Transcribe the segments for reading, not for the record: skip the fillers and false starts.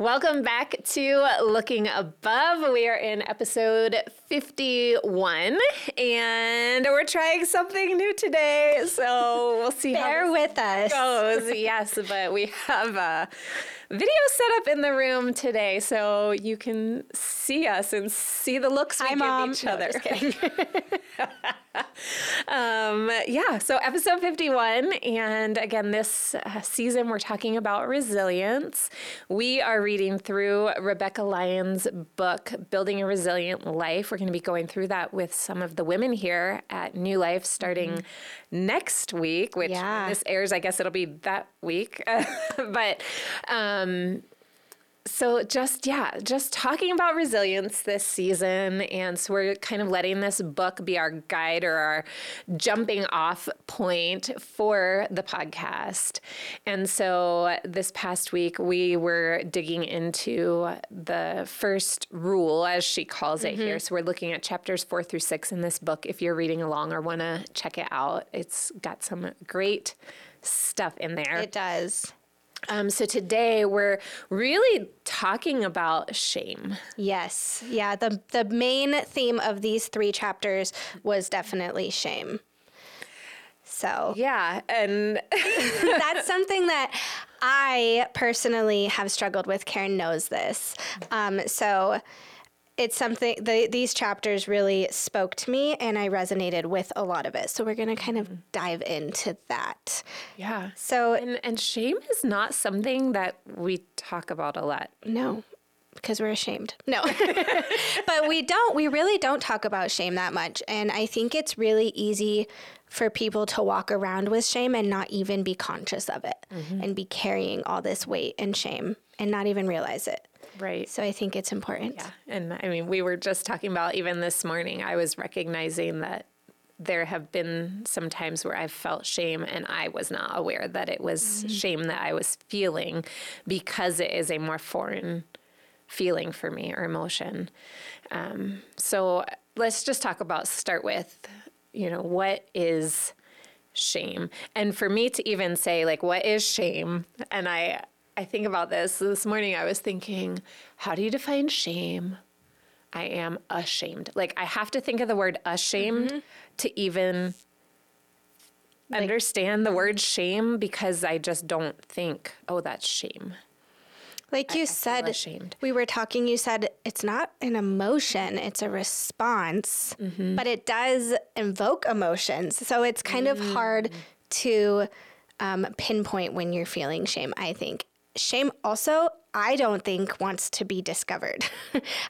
Welcome back to Looking Above. We are in episode 51, and we're trying something new today, so we'll see how this goes. Yes, but we have a video set up in the room today, so you can see us and see the looks we give each other. No, just kidding. So episode 51, and again, this season we're talking about resilience. We are reading through Rebecca Lyon's book, Building a Resilient Life. We're going to be going through that with some of the women here at New Life starting next week, which this airs, I guess it'll be that week. So just talking about resilience this season. And so we're kind of letting this book be our guide or our jumping off point for the podcast. And so this past week, we were digging into the first rule, as she calls it here. So we're looking at chapters 4 through 6 in this book. If you're reading along or want to check it out, it's got some great stuff in there. It does. So today we're really talking about shame. Yes. Yeah. The main theme of these 3 chapters was definitely shame. So. Yeah. And that's something that I personally have struggled with. Karen knows this. So it's something, these chapters really spoke to me and I resonated with a lot of it. So we're going to kind of dive into that. Yeah. So. And shame is not something that we talk about a lot. No. Because we're ashamed. No. But we really don't talk about shame that much. And I think it's really easy for people to walk around with shame and not even be conscious of it and be carrying all this weight and shame and not even realize it. Right. So I think it's important. Yeah. And I mean, we were just talking about even this morning, I was recognizing that there have been some times where I've felt shame and I was not aware that it was shame that I was feeling because it is a more foreign feeling for me or emotion. So let's just start with, you know, what is shame? And for me to even say like, what is shame? And I think about this morning, I was thinking, how do you define shame? I am ashamed. Like I have to think of the word ashamed to even understand the word shame, because I just don't think, oh, that's shame. Like you said, we were talking, you said it's not an emotion, it's a response, but it does invoke emotions. So it's kind of hard to pinpoint when you're feeling shame, I think. Shame also, I don't think, wants to be discovered.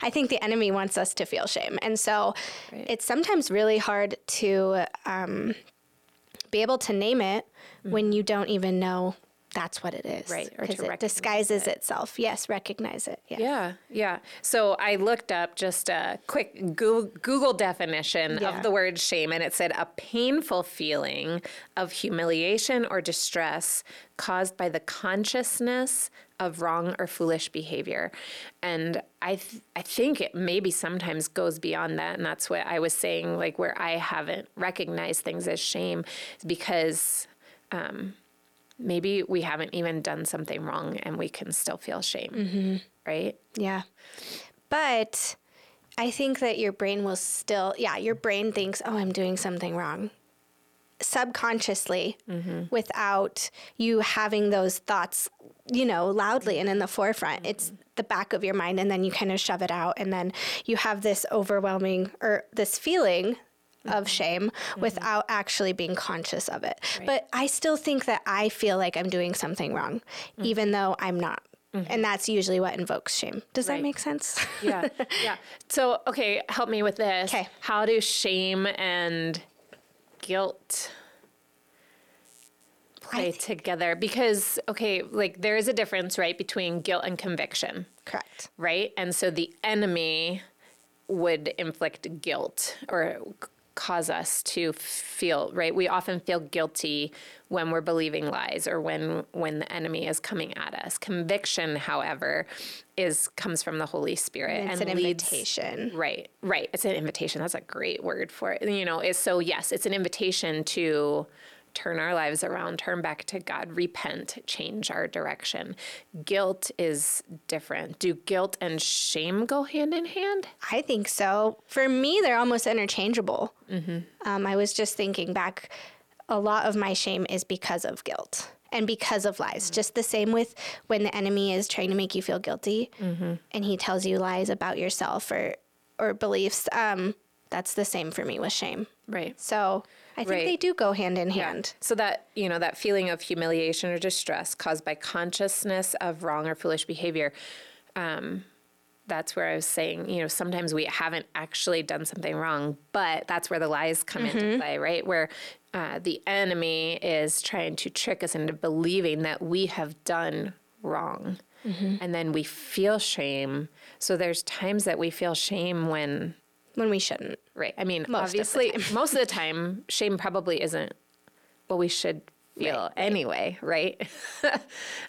I think the enemy wants us to feel shame. And so it's sometimes really hard to be able to name it when you don't even know that's what it is. Right. Or to it disguises itself. Yes. Recognize it. Yes. Yeah. Yeah. So I looked up just a quick Google definition of the word shame, and it said a painful feeling of humiliation or distress caused by the consciousness of wrong or foolish behavior. And I think it maybe sometimes goes beyond that. And that's what I was saying, like where I haven't recognized things as shame because, maybe we haven't even done something wrong and we can still feel shame, right? Yeah. But I think that your brain will still, your brain thinks, oh, I'm doing something wrong subconsciously without you having those thoughts, you know, loudly and in the forefront. It's the back of your mind, and then you kind of shove it out, and then you have this overwhelming or this feeling of shame without actually being conscious of it. Right. But I still think that I feel like I'm doing something wrong, even though I'm not. And that's usually what invokes shame. Does that make sense? Yeah. Yeah. So, okay, help me with this. Okay. How do shame and guilt play together? Because, okay, like there is a difference, right, between guilt and conviction. Correct. Right? And so the enemy would inflict guilt or cause us to feel, right? We often feel guilty when we're believing lies or when the enemy is coming at us. Conviction, however, comes from the Holy Spirit. And it's an invitation. Right, right. It's an invitation. That's a great word for it. You know, so yes, it's an invitation to turn our lives around, turn back to God, repent, change our direction. Guilt is different. Do guilt and shame go hand in hand? I think so. For me, they're almost interchangeable. Mm-hmm. I was just thinking back, a lot of my shame is because of guilt and because of lies. Mm-hmm. Just the same with when the enemy is trying to make you feel guilty, mm-hmm. and he tells you lies about yourself or beliefs. That's the same for me with shame. Right. So I think they do go hand in hand. So that, that feeling of humiliation or distress caused by consciousness of wrong or foolish behavior, that's where I was saying, sometimes we haven't actually done something wrong, but that's where the lies come mm-hmm. into play, right? Where the enemy is trying to trick us into believing that we have done wrong. Mm-hmm. And then we feel shame. So there's times that we feel shame when we shouldn't. Right. I mean, obviously, most of the time, shame probably isn't what we should feel anyway, right?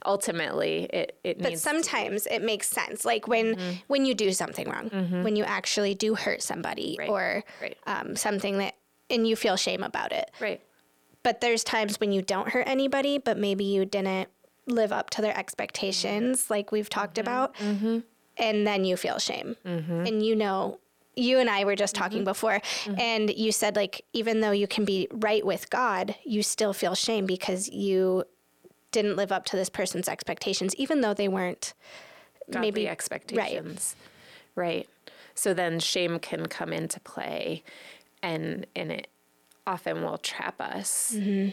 Ultimately, it needs. But sometimes it makes sense. Like when you do something wrong, mm-hmm. when you actually do hurt somebody or something that, and you feel shame about it. Right. But there's times when you don't hurt anybody, but maybe you didn't live up to their expectations, mm-hmm. like we've talked mm-hmm. about, mm-hmm. and then you feel shame. Mm-hmm. And you and I were just talking mm-hmm. before, mm-hmm. and you said, like, even though you can be right with God, you still feel shame because you didn't live up to this person's expectations, even though they weren't godly maybe expectations. Right. So then shame can come into play, and it often will trap us. Mm-hmm.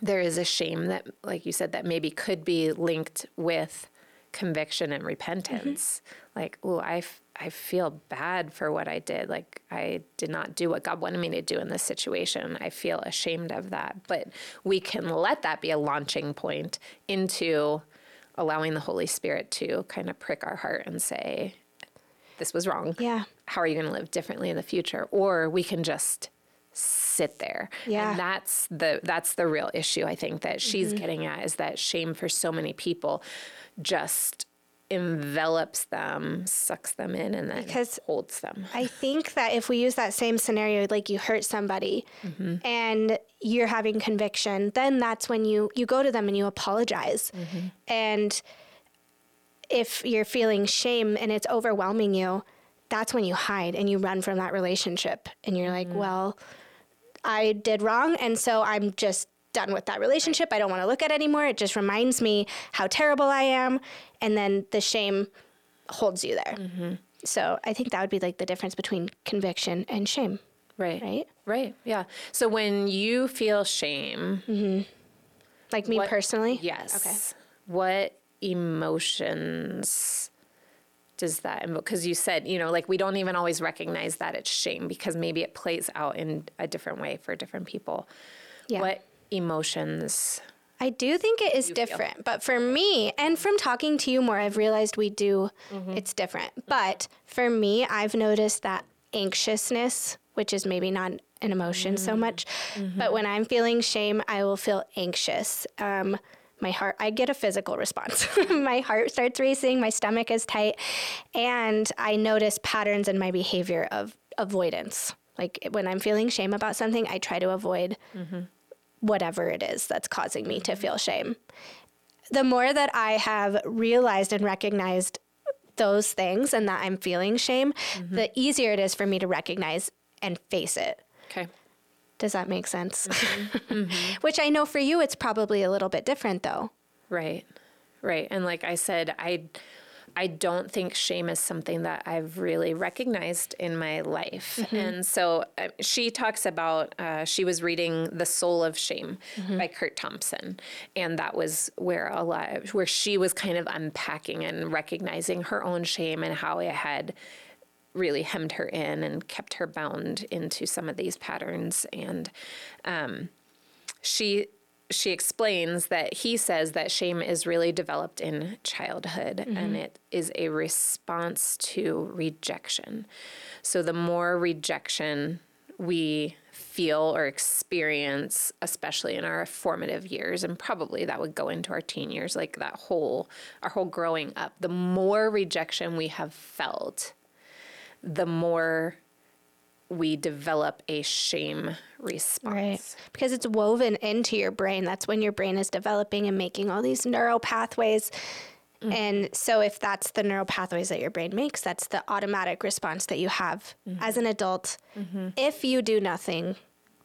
There is a shame that, like you said, that maybe could be linked with conviction and repentance. Mm-hmm. Like, oh, I feel bad for what I did. Like, I did not do what God wanted me to do in this situation. I feel ashamed of that. But we can let that be a launching point into allowing the Holy Spirit to kind of prick our heart and say, this was wrong. Yeah. How are you going to live differently in the future? Or we can just sit there. Yeah. And that's the real issue, I think, that she's mm-hmm. getting at, is that shame for so many people just envelops them, sucks them in, and then holds them. I think that if we use that same scenario, like you hurt somebody mm-hmm. and you're having conviction, then that's when you go to them and you apologize. Mm-hmm. And if you're feeling shame and it's overwhelming you, that's when you hide and you run from that relationship. And you're like, mm-hmm. well, I did wrong, and so I'm just done with that relationship. I don't want to look at it anymore. It just reminds me how terrible I am. And then the shame holds you there. Mm-hmm. So I think that would be like the difference between conviction and shame. Right. Right? Right. Yeah. So when you feel shame. Mm-hmm. Like me personally? Yes. Okay. What emotions does that invoke? Because you said, like we don't even always recognize that it's shame because maybe it plays out in a different way for different people. Yeah. What emotions? I do think it is different, but for me, and from talking to you more, I've realized mm-hmm. it's different. Mm-hmm. But for me, I've noticed that anxiousness, which is maybe not an emotion mm-hmm. so much, mm-hmm. but when I'm feeling shame, I will feel anxious. My heart, I get a physical response. My heart starts racing, my stomach is tight, and I notice patterns in my behavior of avoidance. Like when I'm feeling shame about something, I try to avoid mm-hmm. whatever it is that's causing me to feel shame. The more that I have realized and recognized those things and that I'm feeling shame, mm-hmm. the easier it is for me to recognize and face it. Okay. Does that make sense? Mm-hmm. Mm-hmm. Which I know for you, it's probably a little bit different though. Right. Right. And like I said, I don't think shame is something that I've really recognized in my life. Mm-hmm. And so she talks about, she was reading The Soul of Shame mm-hmm. by Kurt Thompson. And that was where she was kind of unpacking and recognizing her own shame and how it had really hemmed her in and kept her bound into some of these patterns. And she explains that he says that shame is really developed in childhood mm-hmm. and it is a response to rejection. So the more rejection we feel or experience, especially in our formative years, and probably that would go into our teen years, like our whole growing up, the more rejection we have felt, the more we develop a shame response. Right. Because it's woven into your brain. That's when your brain is developing and making all these neural pathways. Mm. And so if that's the neural pathways that your brain makes, that's the automatic response that you have as an adult if you do nothing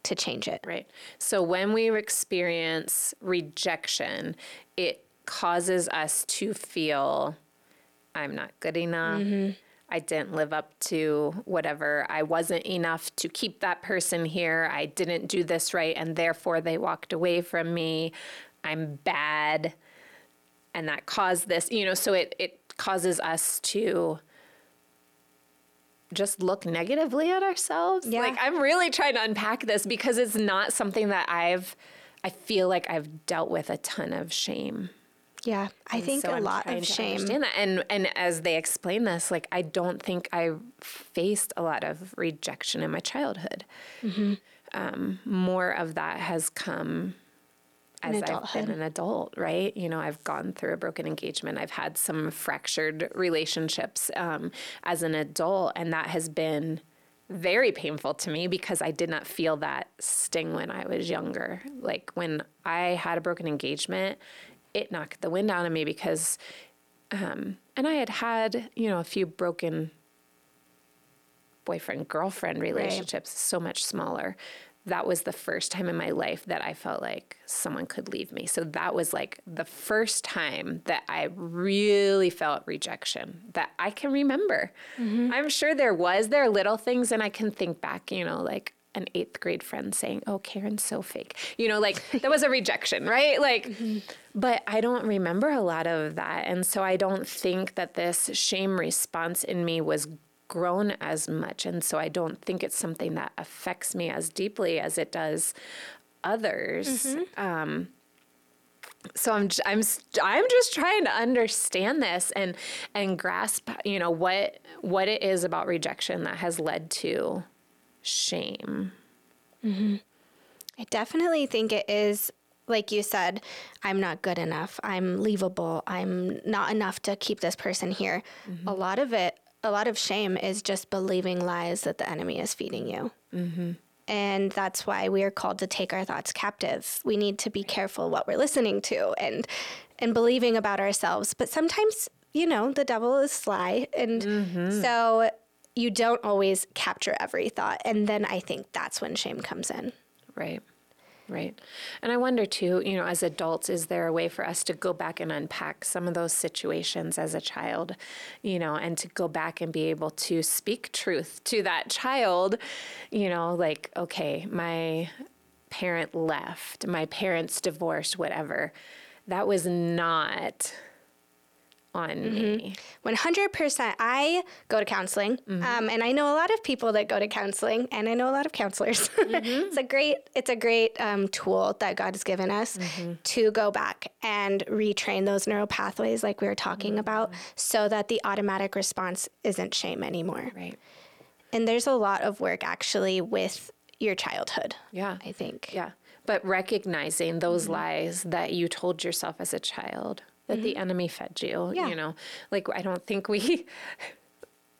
to change it. Right. So when we experience rejection, it causes us to feel, I'm not good enough. I didn't live up to whatever. I wasn't enough to keep that person here. I didn't do this right, and therefore they walked away from me. I'm bad. And that caused this, you know, so it causes us to just look negatively at ourselves. Yeah. Like, I'm really trying to unpack this because it's not something that I feel like I've dealt with a ton of shame. Yeah, I think so. A lot of shame. And as they explain this, like, I don't think I faced a lot of rejection in my childhood. More of that has come as I've been an adult, right? You know, I've gone through a broken engagement. I've had some fractured relationships as an adult, and that has been very painful to me because I did not feel that sting when I was younger. Like, when I had a broken engagement, it knocked the wind out of me because, and I had, you know, a few broken boyfriend-girlfriend relationships, so much smaller. That was the first time in my life that I felt like someone could leave me. So that was like the first time that I really felt rejection that I can remember. I'm sure there are little things, and I can think back, you know, like an 8th grade friend saying, oh, Karen's so fake. You know, like, that was a rejection, right? Like, but I don't remember a lot of that. And so I don't think that this shame response in me was grown as much. And so I don't think it's something that affects me as deeply as it does others. So I'm just trying to understand this and grasp, you know, what it is about rejection that has led to shame. I definitely think it is, like you said, I'm not good enough. I'm leavable. I'm not enough to keep this person here. A lot of shame is just believing lies that the enemy is feeding you. And that's why we are called to take our thoughts captive. We need to be careful what we're listening to and believing about ourselves. But sometimes, you know, the devil is sly. And so you don't always capture every thought. And then I think that's when shame comes in. Right. Right. And I wonder too, you know, as adults, is there a way for us to go back and unpack some of those situations as a child, you know, and to go back and be able to speak truth to that child, you know, like, okay, my parent left, my parents divorced, whatever. That was not on me. 100%. I go to counseling, and I know a lot of people that go to counseling, and I know a lot of counselors. It's a great tool that God has given us to go back and retrain those neural pathways, like we were talking about, so that the automatic response isn't shame anymore. Right. And there's a lot of work actually with your childhood. Yeah, I think. Yeah, but recognizing those lies that you told yourself as a child. That the enemy fed you, you know, like, I don't think we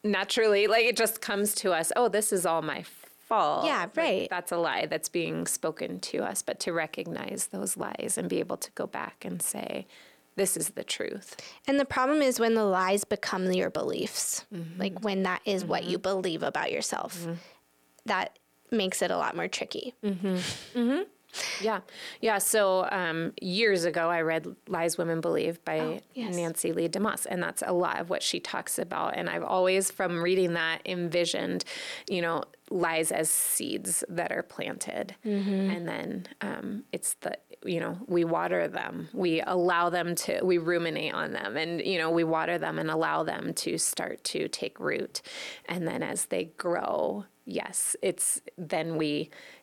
naturally, like, it just comes to us, oh, this is all my fault. Yeah, right. Like, that's a lie that's being spoken to us, but to recognize those lies and be able to go back and say, this is the truth. And the problem is when the lies become your beliefs, like when that is what you believe about yourself, that makes it a lot more tricky. Yeah. Yeah. So years ago, I read Lies Women Believe by Nancy Lee DeMoss. And that's a lot of what she talks about. And I've always, from reading that, envisioned, you know, lies as seeds that are planted. And then it's the, you know, we water them. We allow them to, we ruminate on them. And, you know, we water them and allow them to start to take root. And then as they grow, yes, it's then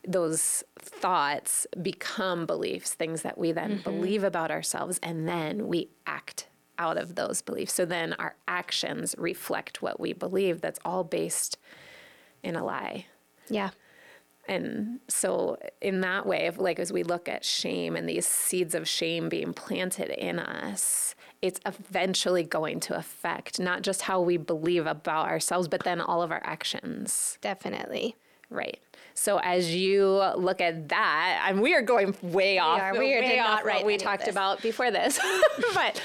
those thoughts become beliefs, things that we then believe about ourselves, and then we act out of those beliefs. So then our actions reflect what we believe. That's all based in a lie. Yeah. And so in that way, if, like, as we look at shame and these seeds of shame being planted in us, it's eventually going to affect not just how we believe about ourselves, but then all of our actions. Definitely. Right. So as you look at that, and we are going way off. We are not right. We talked about before this, but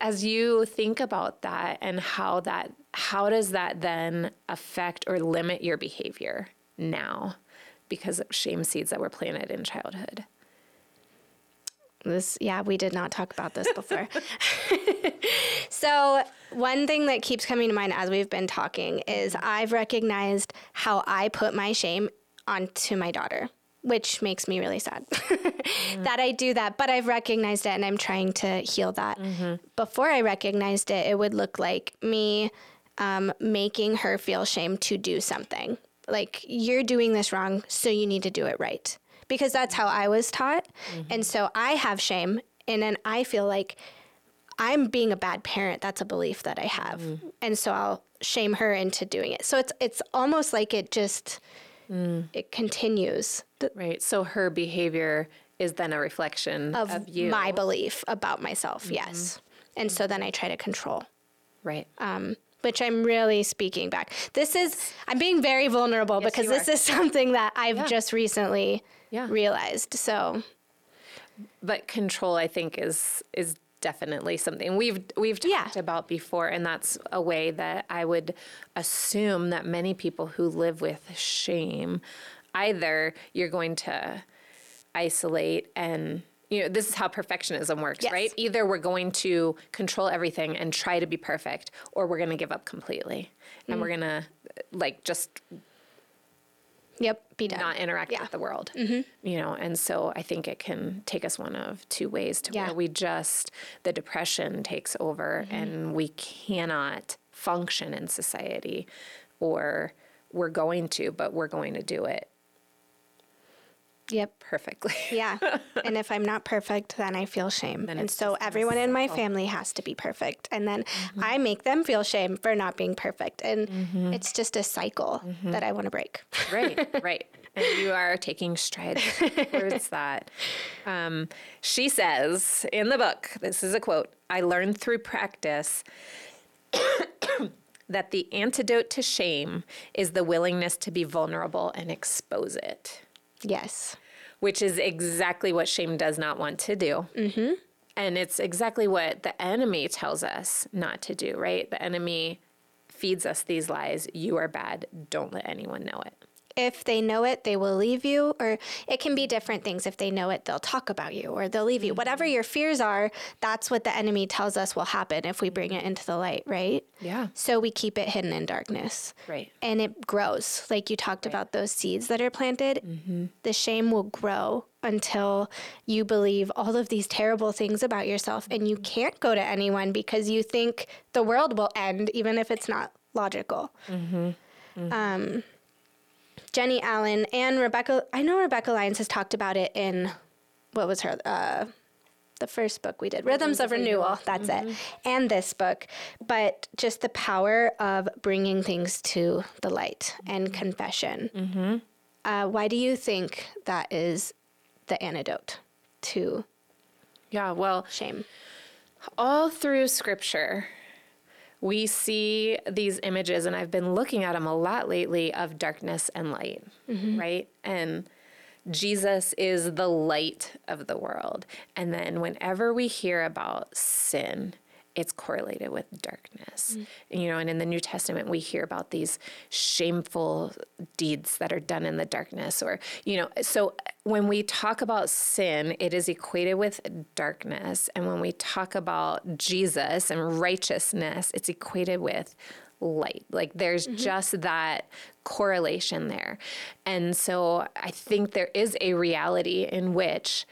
as you think about that and how does that then affect or limit your behavior now because of shame seeds that were planted in childhood? We did not talk about this before. So one thing that keeps coming to mind as we've been talking is I've recognized how I put my shame onto my daughter, which makes me really sad that I do that. But I've recognized it and I'm trying to heal that. Mm-hmm. Before I recognized it, it would look like me making her feel shame to do something. Like, you're doing this wrong, so you need to do it right. Because that's how I was taught. Mm-hmm. And so I have shame. And then I feel like I'm being a bad parent. That's a belief that I have. Mm-hmm. And so I'll shame her into doing it. So it's almost like it just, it continues. Right. So her behavior is then a reflection of you. My belief about myself. Mm-hmm. Yes. And so then I try to control. Right. Which I'm really speaking back. I'm being very vulnerable because this is something that I've just recently realized. So, but control, I think, is definitely something we've talked about before. And that's a way that I would assume that many people who live with shame, either you're going to isolate and, this is how perfectionism works, yes. right? Either we're going to control everything and try to be perfect, or we're going to give up completely. And we're going to, just be done. Not interact with the world. Mm-hmm. And so I think it can take us one of two ways to where we just, the depression takes over and we cannot function in society, or we're going to do it. Yep. Perfectly. Yeah. And if I'm not perfect, then I feel shame. And so everyone in my family has to be perfect. And then I make them feel shame for not being perfect. And it's just a cycle that I want to break. Right. And you are taking strides towards that. She says in the book, this is a quote, "I learned through practice that the antidote to shame is the willingness to be vulnerable and expose it." Yes. Which is exactly what shame does not want to do. Mm-hmm. And it's exactly what the enemy tells us not to do, right? The enemy feeds us these lies. You are bad. Don't let anyone know it. If they know it, they will leave you. Or it can be different things. If they know it, they'll talk about you or they'll leave you. Whatever your fears are, that's what the enemy tells us will happen if we bring it into the light, right? Yeah. So we keep it hidden in darkness. Right. And it grows. Like you talked about those seeds that are planted. Mm-hmm. The shame will grow until you believe all of these terrible things about yourself and you can't go to anyone because you think the world will end, even if it's not logical. Jenny Allen and Rebecca, I know Rebecca Lyon has talked about it in, what was her, the first book we did, Rhythms of Renewal, that's it, and this book, but just the power of bringing things to the light and confession. Mm-hmm. Why do you think that is the antidote to shame? All through Scripture, we see these images, and I've been looking at them a lot lately, of darkness and light, right? And Jesus is the light of the world. And then whenever we hear about sin, it's correlated with darkness. And in the New Testament, we hear about these shameful deeds that are done in the darkness, or, so when we talk about sin, it is equated with darkness. And when we talk about Jesus and righteousness, it's equated with light. Like, there's just that correlation there. And so I think there is a reality in which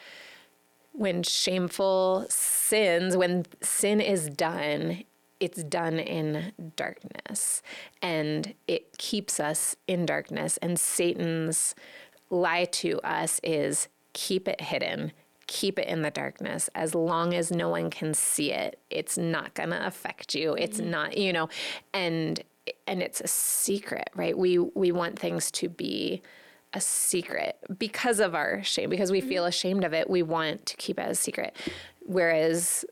when shameful sins, when sin is done, it's done in darkness, and it keeps us in darkness. And Satan's lie to us is keep it hidden, keep it in the darkness. As long as no one can see it, it's not going to affect you. It's not, and it's a secret, right? We want things to be a secret because of our shame, because we feel ashamed of it. We want to keep it a secret. Whereas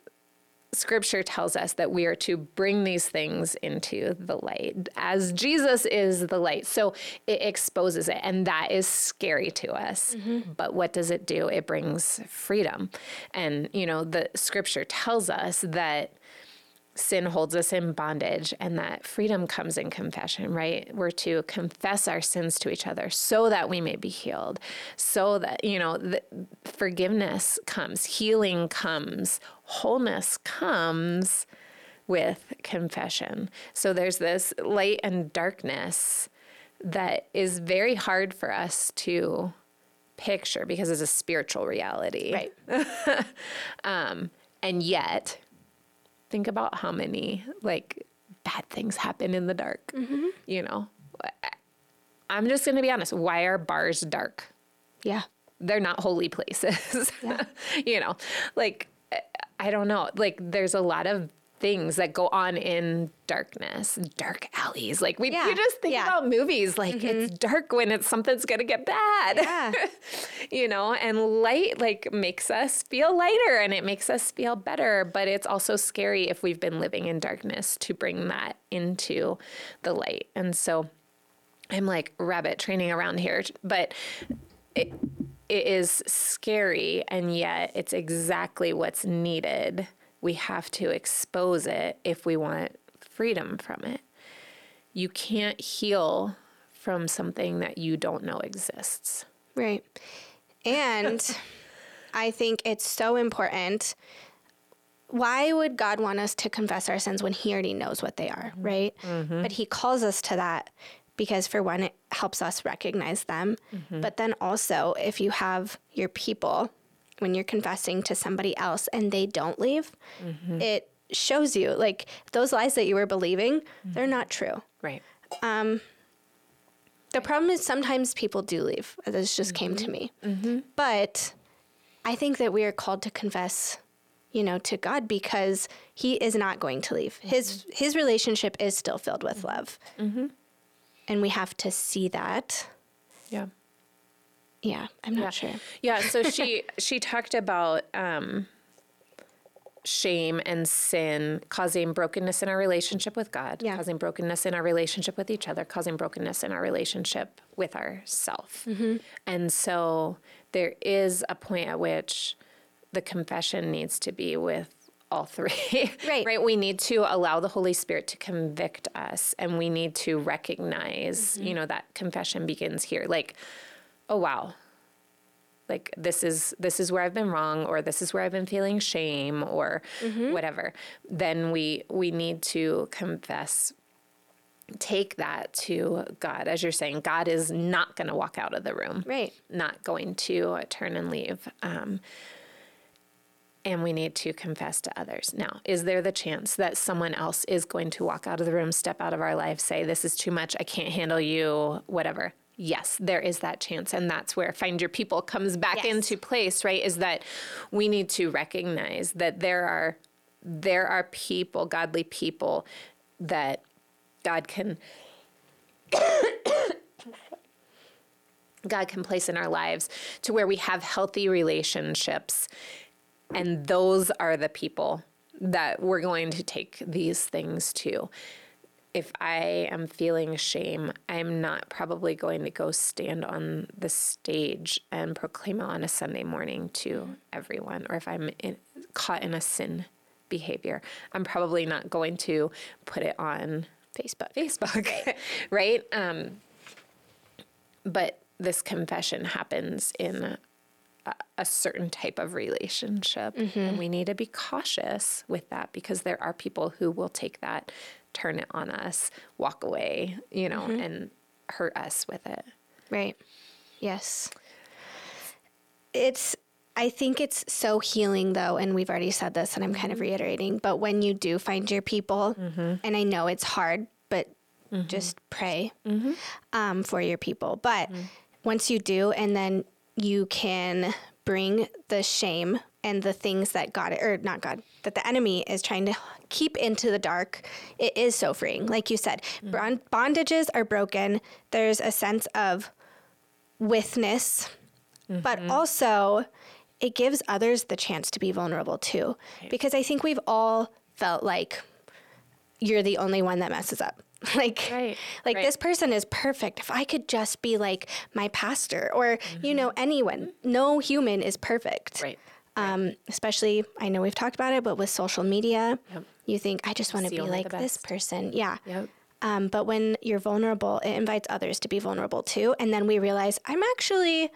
Scripture tells us that we are to bring these things into the light, as Jesus is the light. So it exposes it, and that is scary to us. Mm-hmm. But what does it do? It brings freedom. And, you know, the Scripture tells us that sin holds us in bondage, and that freedom comes in confession, right? We're to confess our sins to each other so that we may be healed, so that, you know, forgiveness comes, healing comes, wholeness comes with confession. So there's this light and darkness that is very hard for us to picture because it's a spiritual reality. Right. And yet, think about how many, like, bad things happen in the dark, mm-hmm. you know? I'm just going to be honest. Why are bars dark? Yeah. They're not holy places, yeah. you know? Like, I don't know. Like, there's a lot of things that go on in darkness, dark alleys. Like, we you just think about movies, like, mm-hmm. it's dark when it's something's going to get bad, yeah. you know, and light, like, makes us feel lighter and it makes us feel better. But it's also scary if we've been living in darkness to bring that into the light. And so I'm like rabbit training around here, but it is scary, and yet it's exactly what's needed. We have to expose it if we want freedom from it. You can't heal from something that you don't know exists. Right. And I think it's so important. Why would God want us to confess our sins when he already knows what they are, right? Mm-hmm. But he calls us to that because, for one, it helps us recognize them. Mm-hmm. But then also, if you have your people, when you're confessing to somebody else and they don't leave, mm-hmm. it shows you, like, those lies that you were believing, mm-hmm. they're not true. Right. The problem is sometimes people do leave. This just mm-hmm. came to me. Mm-hmm. But I think that we are called to confess, you know, to God, because he is not going to leave. Mm-hmm. His relationship is still filled with love. Mm-hmm. And we have to see that. Yeah. Yeah, I'm not sure. Yeah, so she talked about shame and sin causing brokenness in our relationship with God, causing brokenness in our relationship with each other, causing brokenness in our relationship with ourself. Mm-hmm. And so there is a point at which the confession needs to be with all three. Right. Right. We need to allow the Holy Spirit to convict us, and we need to recognize, mm-hmm. you know, that confession begins here. Like, oh, wow, like, this is where I've been wrong, or this is where I've been feeling shame, or mm-hmm. whatever. Then we need to confess, take that to God. As you're saying, God is not going to walk out of the room, right? Not going to turn and leave. And we need to confess to others. Now, is there the chance that someone else is going to walk out of the room, step out of our life, say, this is too much, I can't handle you, whatever? Yes, there is that chance. And that's where Find Your People comes back into place, right? Is that we need to recognize that there are people, godly people, that God can place in our lives to where we have healthy relationships. And those are the people that we're going to take these things to. If I am feeling shame, I'm not probably going to go stand on the stage and proclaim it on a Sunday morning to everyone. Or if I'm caught in a sin behavior, I'm probably not going to put it on Facebook, right? Right? But this confession happens in a certain type of relationship. Mm-hmm. And we need to be cautious with that, because there are people who will take that, turn it on us, walk away, you know, mm-hmm. and hurt us with it. Right. Yes. I think it's so healing, though, and we've already said this, and I'm kind of reiterating, but when you do find your people, mm-hmm. and I know it's hard, but mm-hmm. just pray mm-hmm. For your people. But mm-hmm. once you do, and then you can bring the shame and the things that that the enemy is trying to keep into the dark, it is so freeing. Like you said, bondages are broken. There's a sense of withness, mm-hmm. but also it gives others the chance to be vulnerable too. Right. Because I think we've all felt like you're the only one that messes up. Like, this person is perfect. If I could just be like my pastor or, you know, anyone, no human is perfect. Right. Especially, I know we've talked about it, but with social media, you think, I just want to be like this person. Yeah. Yep. But when you're vulnerable, it invites others to be vulnerable too. And then we realize I'm actually,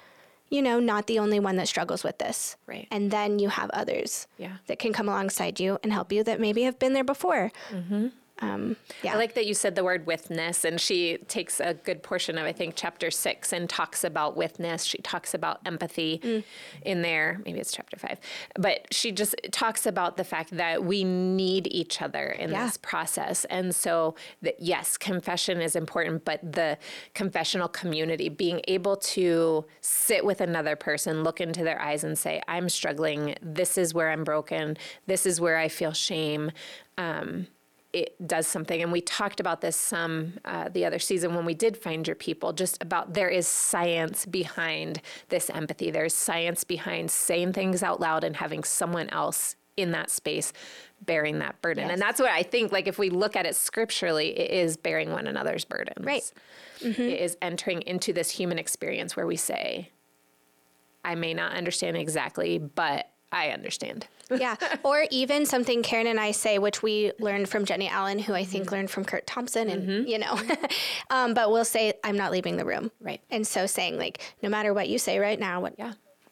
you know, not the only one that struggles with this. Right. And then you have others that can come alongside you and help you that maybe have been there before. Mm-hmm. I like that you said the word withness, and she takes a good portion of, I think, chapter 6 and talks about withness. She talks about empathy in there. Maybe it's chapter 5, but she just talks about the fact that we need each other in this process. And so that, yes, confession is important, but the confessional community, being able to sit with another person, look into their eyes and say, I'm struggling. This is where I'm broken. This is where I feel shame. It does something. And we talked about this some the other season when we did Find Your People, just about there is science behind this empathy. There's science behind saying things out loud and having someone else in that space bearing that burden. Yes. And that's what I think, like, if we look at it scripturally, it is bearing one another's burdens. Right. Mm-hmm. It is entering into this human experience where we say, I may not understand exactly, but I understand. Yeah. Or even something Karen and I say, which we learned from Jenny Allen, who I think learned from Kurt Thompson, and, you know, but we'll say, I'm not leaving the room. Right. And so saying, like, no matter what you say right now,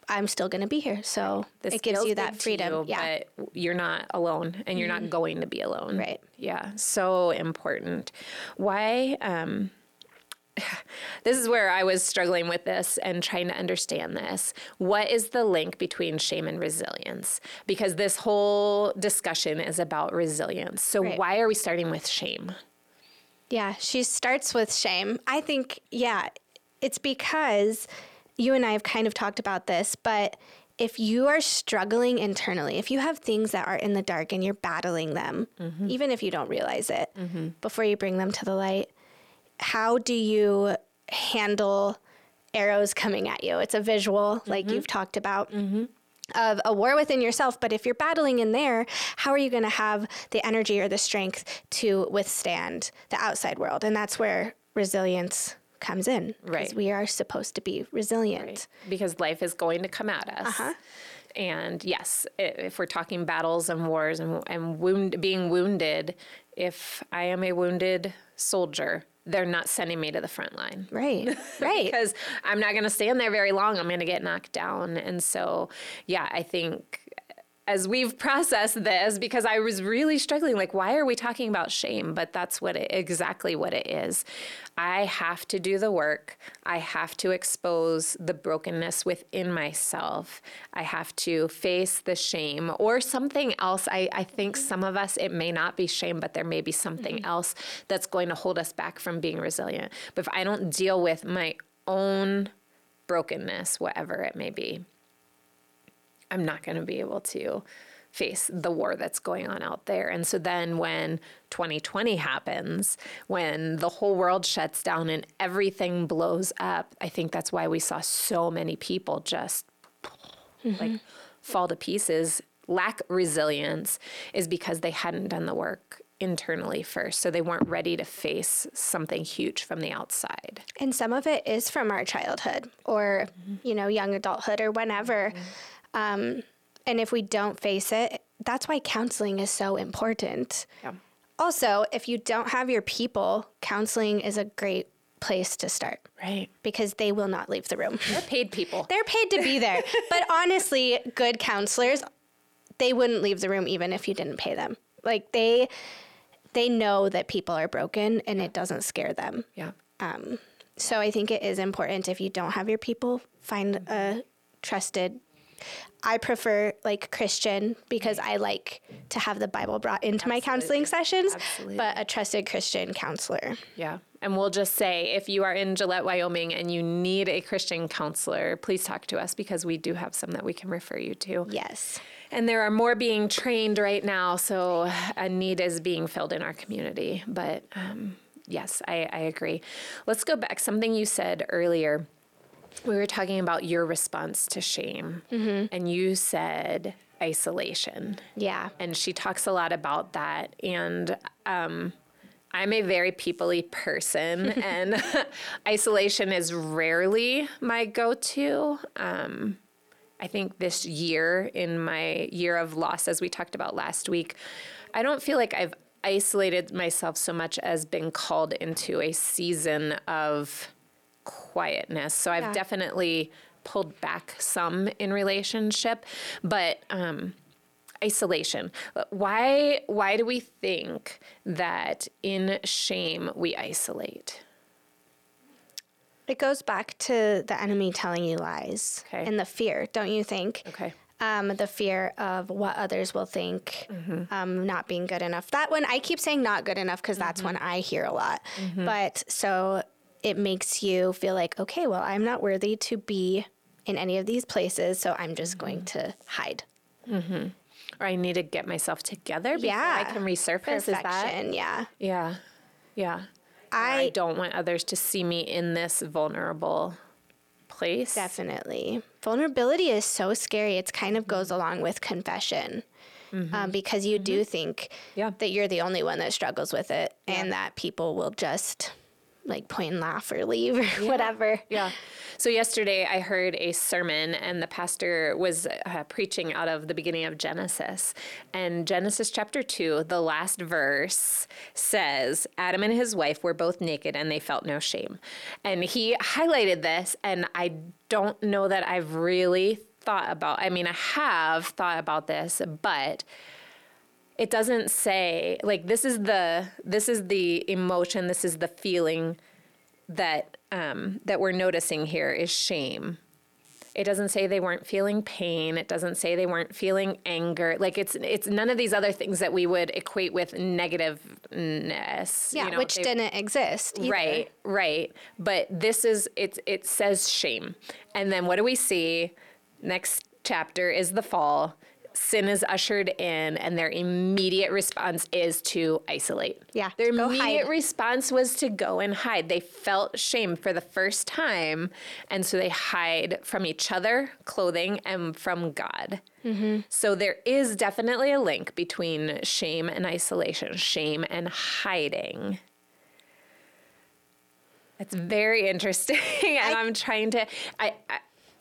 I'm still going to be here. So it gives you that freedom. But you're not alone, and you're not going to be alone. Right. Yeah. So important. Why, this is where I was struggling with this and trying to understand this. What is the link between shame and resilience? Because this whole discussion is about resilience. So why are we starting with shame? Yeah, she starts with shame. I think, it's because you and I have kind of talked about this, but if you are struggling internally, if you have things that are in the dark and you're battling them, even if you don't realize it, before you bring them to the light, how do you handle arrows coming at you? It's a visual, like you've talked about, of a war within yourself. But if you're battling in there, how are you going to have the energy or the strength to withstand the outside world? And that's where resilience comes in. Right. Because we are supposed to be resilient. Right. Because life is going to come at us. Uh-huh. And yes, if we're talking battles and wars and being wounded, if I am a wounded soldier, they're not sending me to the front line. Right, right. Because I'm not going to stand there very long. I'm going to get knocked down. And so, I think as we've processed this, because I was really struggling, like, why are we talking about shame? But that's exactly what it is. I have to do the work. I have to expose the brokenness within myself. I have to face the shame or something else. I think some of us, it may not be shame, but there may be something else that's going to hold us back from being resilient. But if I don't deal with my own brokenness, whatever it may be, I'm not going to be able to face the war that's going on out there. And so then when 2020 happens, when the whole world shuts down and everything blows up, I think that's why we saw so many people just like fall to pieces. Lack resilience is because they hadn't done the work internally first. So they weren't ready to face something huge from the outside. And some of it is from our childhood or, you know, young adulthood or whenever. And if we don't face it, that's why counseling is so important. Yeah. Also, if you don't have your people, counseling is a great place to start. Right. Because they will not leave the room. They're paid people. They're paid to be there. But honestly, good counselors, they wouldn't leave the room even if you didn't pay them. Like they know that people are broken and it doesn't scare them. Yeah. So I think it is important if you don't have your people, find a trusted, I prefer like Christian because I like to have the Bible brought into my counseling sessions, but a trusted Christian counselor. Yeah. And we'll just say, if you are in Gillette, Wyoming, and you need a Christian counselor, please talk to us because we do have some that we can refer you to. Yes. And there are more being trained right now. So a need is being filled in our community. But yes, I agree. Let's go back. Something you said earlier we were talking about your response to shame, mm-hmm. and you said isolation. Yeah. And she talks a lot about that. And I'm a very people-y person, and isolation is rarely my go-to. I think this year, in my year of loss, as we talked about last week, I don't feel like I've isolated myself so much as been called into a season of quietness. So I've definitely pulled back some in relationship, but isolation. Why do we think that in shame we isolate? It goes back to the enemy telling you lies, and the fear, don't you think? Okay. The fear of what others will think, mm-hmm. Not being good enough. That one, I keep saying not good enough because that's one I hear a lot. Mm-hmm. But so it makes you feel like, okay, well, I'm not worthy to be in any of these places, so I'm just going to hide. Mm-hmm. Or I need to get myself together before I can resurface. Perfection, is that? Yeah. I don't want others to see me in this vulnerable place. Definitely. Vulnerability is so scary. It kind of goes along with confession, because you do think that you're the only one that struggles with it, and that people will just like point and laugh or leave or whatever. Yeah. So yesterday I heard a sermon, and the pastor was preaching out of the beginning of Genesis. And Genesis chapter 2, the last verse says, Adam and his wife were both naked and they felt no shame. And he highlighted this, and I don't know that I've really thought about, I have thought about this, but it doesn't say, like, this is the emotion, this is the feeling that that we're noticing here is shame. It doesn't say they weren't feeling pain. It doesn't say they weren't feeling anger. Like, it's none of these other things that we would equate with negativeness. Yeah, which didn't exist either. Right. But this is, it says shame. And then what do we see? Next chapter is the fall. Sin is ushered in, and their immediate response is to isolate. Yeah. Their immediate response was to go and hide. They felt shame for the first time, and so they hide from each other, clothing, and from God. Mm-hmm. So there is definitely a link between shame and isolation, shame and hiding. That's very interesting, and I'm trying to...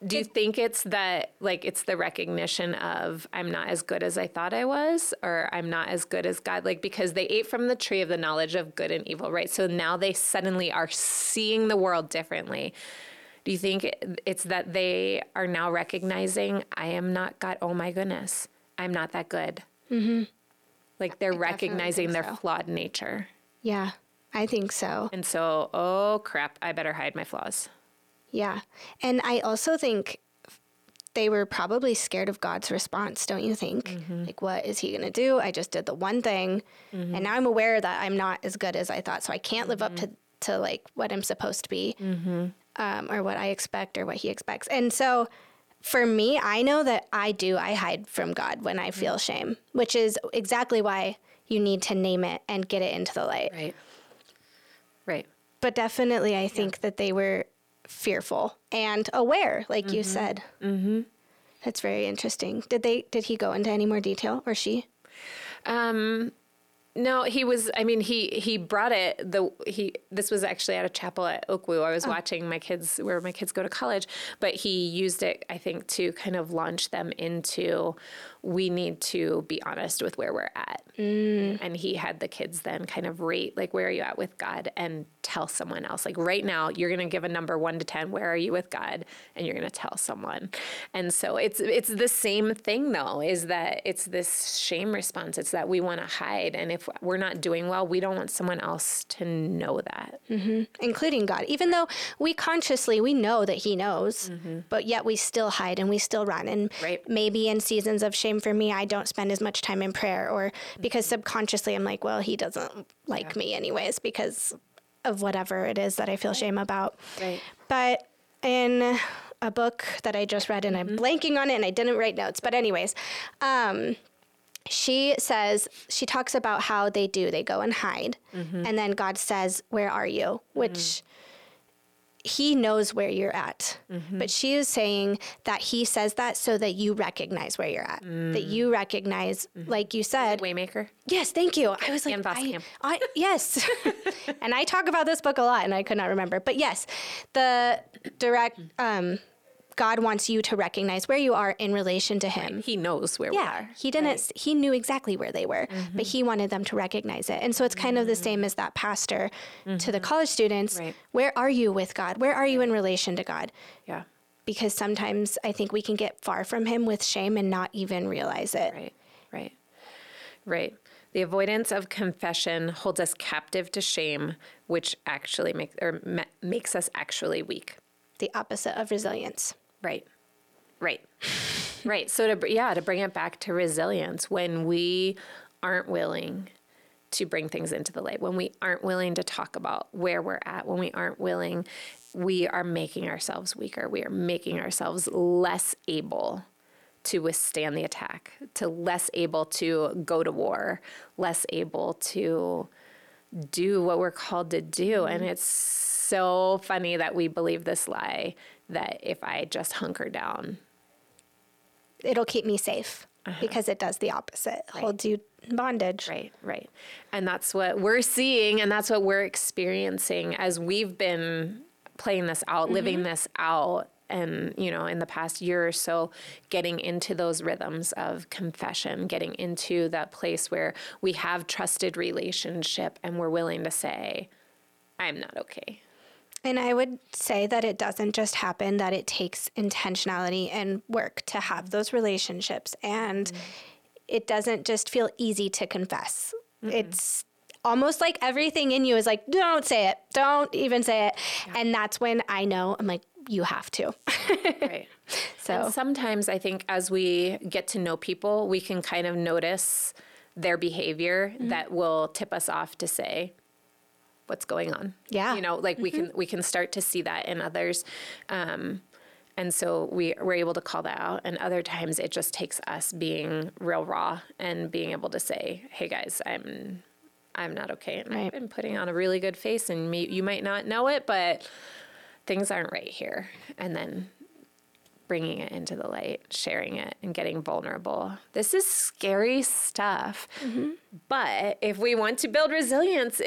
Do you think it's that, like, it's the recognition of I'm not as good as I thought I was, or I'm not as good as God? Like, because they ate from the tree of the knowledge of good and evil, right? So now they suddenly are seeing the world differently. Do you think it's that they are now recognizing I am not God? Oh, my goodness. I'm not that good. Mm-hmm. Like, they're recognizing their flawed nature. Yeah, I think so. And so, oh, crap, I better hide my flaws. Yeah. And I also think they were probably scared of God's response, don't you think? Mm-hmm. Like, what is he going to do? I just did the one thing, and now I'm aware that I'm not as good as I thought, so I can't live up to like what I'm supposed to be, or what I expect or what he expects. And so for me, I know that I hide from God when I feel shame, which is exactly why you need to name it and get it into the light. Right. But definitely I think that they were fearful and aware, like you said. That's very interesting. Did he go into any more detail, or she? No, he was, he brought it, this was actually at a chapel at Okwu. I was watching my kids go to college, but he used it, I think, to kind of launch them into, we need to be honest with where we're at. And he had the kids then kind of rate, like, where are you at with God, and tell someone else. Like, right now, you're going to give a number 1 to 10, where are you with God, and you're going to tell someone. And so it's the same thing, though, is that it's this shame response. It's that we want to hide, and if we're not doing well, we don't want someone else to know that. Including God. Even though we know that he knows, but yet we still hide and we still run. And maybe in seasons of shame for me, I don't spend as much time in prayer, or because subconsciously I'm like, well, he doesn't like me anyways because of whatever it is that I feel shame about. But in a book that I just read, and I'm blanking on it and I didn't write notes, but anyways, she talks about how they go and hide. And then God says, where are you? Which he knows where you're at. Mm-hmm. But she is saying that he says that so that you recognize where you're at, that you recognize, like you said. Waymaker. Yes, thank you. I was like, yes. And I talk about this book a lot and I could not remember. But yes, the direct, God wants you to recognize where you are in relation to him. Right. He knows where we are. He didn't. Right. He knew exactly where they were, but he wanted them to recognize it. And so it's kind of the same as that pastor to the college students. Right. Where are you with God? Where are you in relation to God? Yeah. Because sometimes I think we can get far from him with shame and not even realize it. Right. The avoidance of confession holds us captive to shame, which actually makes us actually weak. The opposite of resilience. Right. So to bring it back to resilience, when we aren't willing to bring things into the light, when we aren't willing to talk about where we're at, when we aren't willing, we are making ourselves weaker. We are making ourselves less able to withstand the attack, to less able to go to war, less able to do what we're called to do. And it's so funny that we believe this lie that if I just hunker down, it'll keep me safe, because it does the opposite. Right. Holds you in bondage. Right. And that's what we're seeing, and that's what we're experiencing as we've been playing this out, living this out, and, in the past year or so, getting into those rhythms of confession, getting into that place where we have trusted relationship and we're willing to say, I'm not okay. And I would say that it doesn't just happen, that it takes intentionality and work to have those relationships. And it doesn't just feel easy to confess. Mm-mm. It's almost like everything in you is like, don't say it. Don't even say it. Yeah. And that's when I know, I'm like, you have to. Right. So and sometimes I think as we get to know people, we can kind of notice their behavior that will tip us off to say, what's going on? Yeah. We can start to see that in others. And so we're able to call that out. And other times it just takes us being real raw and being able to say, hey guys, I'm not okay. And I've been putting on a really good face and you might not know it, but things aren't right here. And then bringing it into the light, sharing it, and getting vulnerable. This is scary stuff. Mm-hmm. But if we want to build resilience,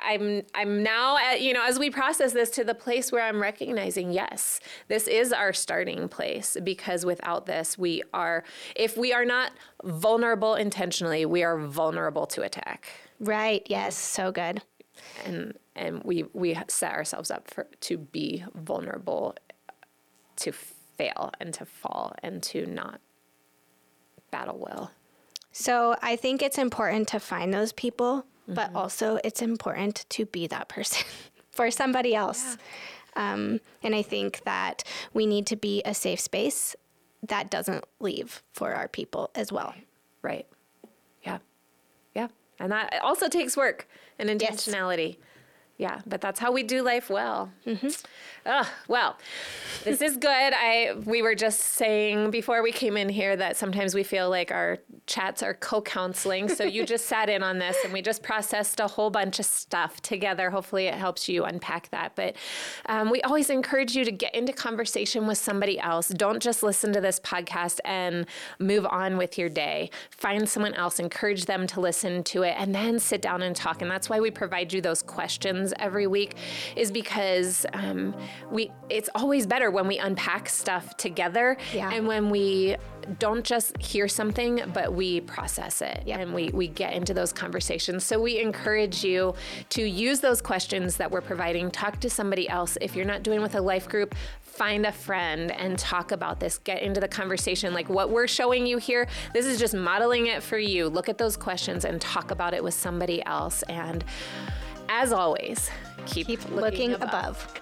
I'm now at, as we process this, to the place where I'm recognizing, yes, this is our starting place, because without this, if we are not vulnerable intentionally, we are vulnerable to attack. Right. Yes. So good. And we set ourselves up to be vulnerable, to fail and to fall and to not battle well. So I think it's important to find those people, but also it's important to be that person for somebody else. Yeah. And I think that we need to be a safe space that doesn't leave for our people as well. Right. Yeah. And that also takes work and intentionality. Yes. Yeah, but that's how we do life well. Mm-hmm. Oh, well, this is good. We were just saying before we came in here that sometimes we feel like our chats are co-counseling. So you just sat in on this and we just processed a whole bunch of stuff together. Hopefully it helps you unpack that. But we always encourage you to get into conversation with somebody else. Don't just listen to this podcast and move on with your day. Find someone else, encourage them to listen to it, and then sit down and talk. And that's why we provide you those questions every week, is because it's always better when we unpack stuff together, and when we don't just hear something, but we process it, and we get into those conversations. So we encourage you to use those questions that we're providing. Talk to somebody else. If you're not doing with a life group, find a friend and talk about this. Get into the conversation. Like what we're showing you here, this is just modeling it for you. Look at those questions and talk about it with somebody else. And as always, keep looking above.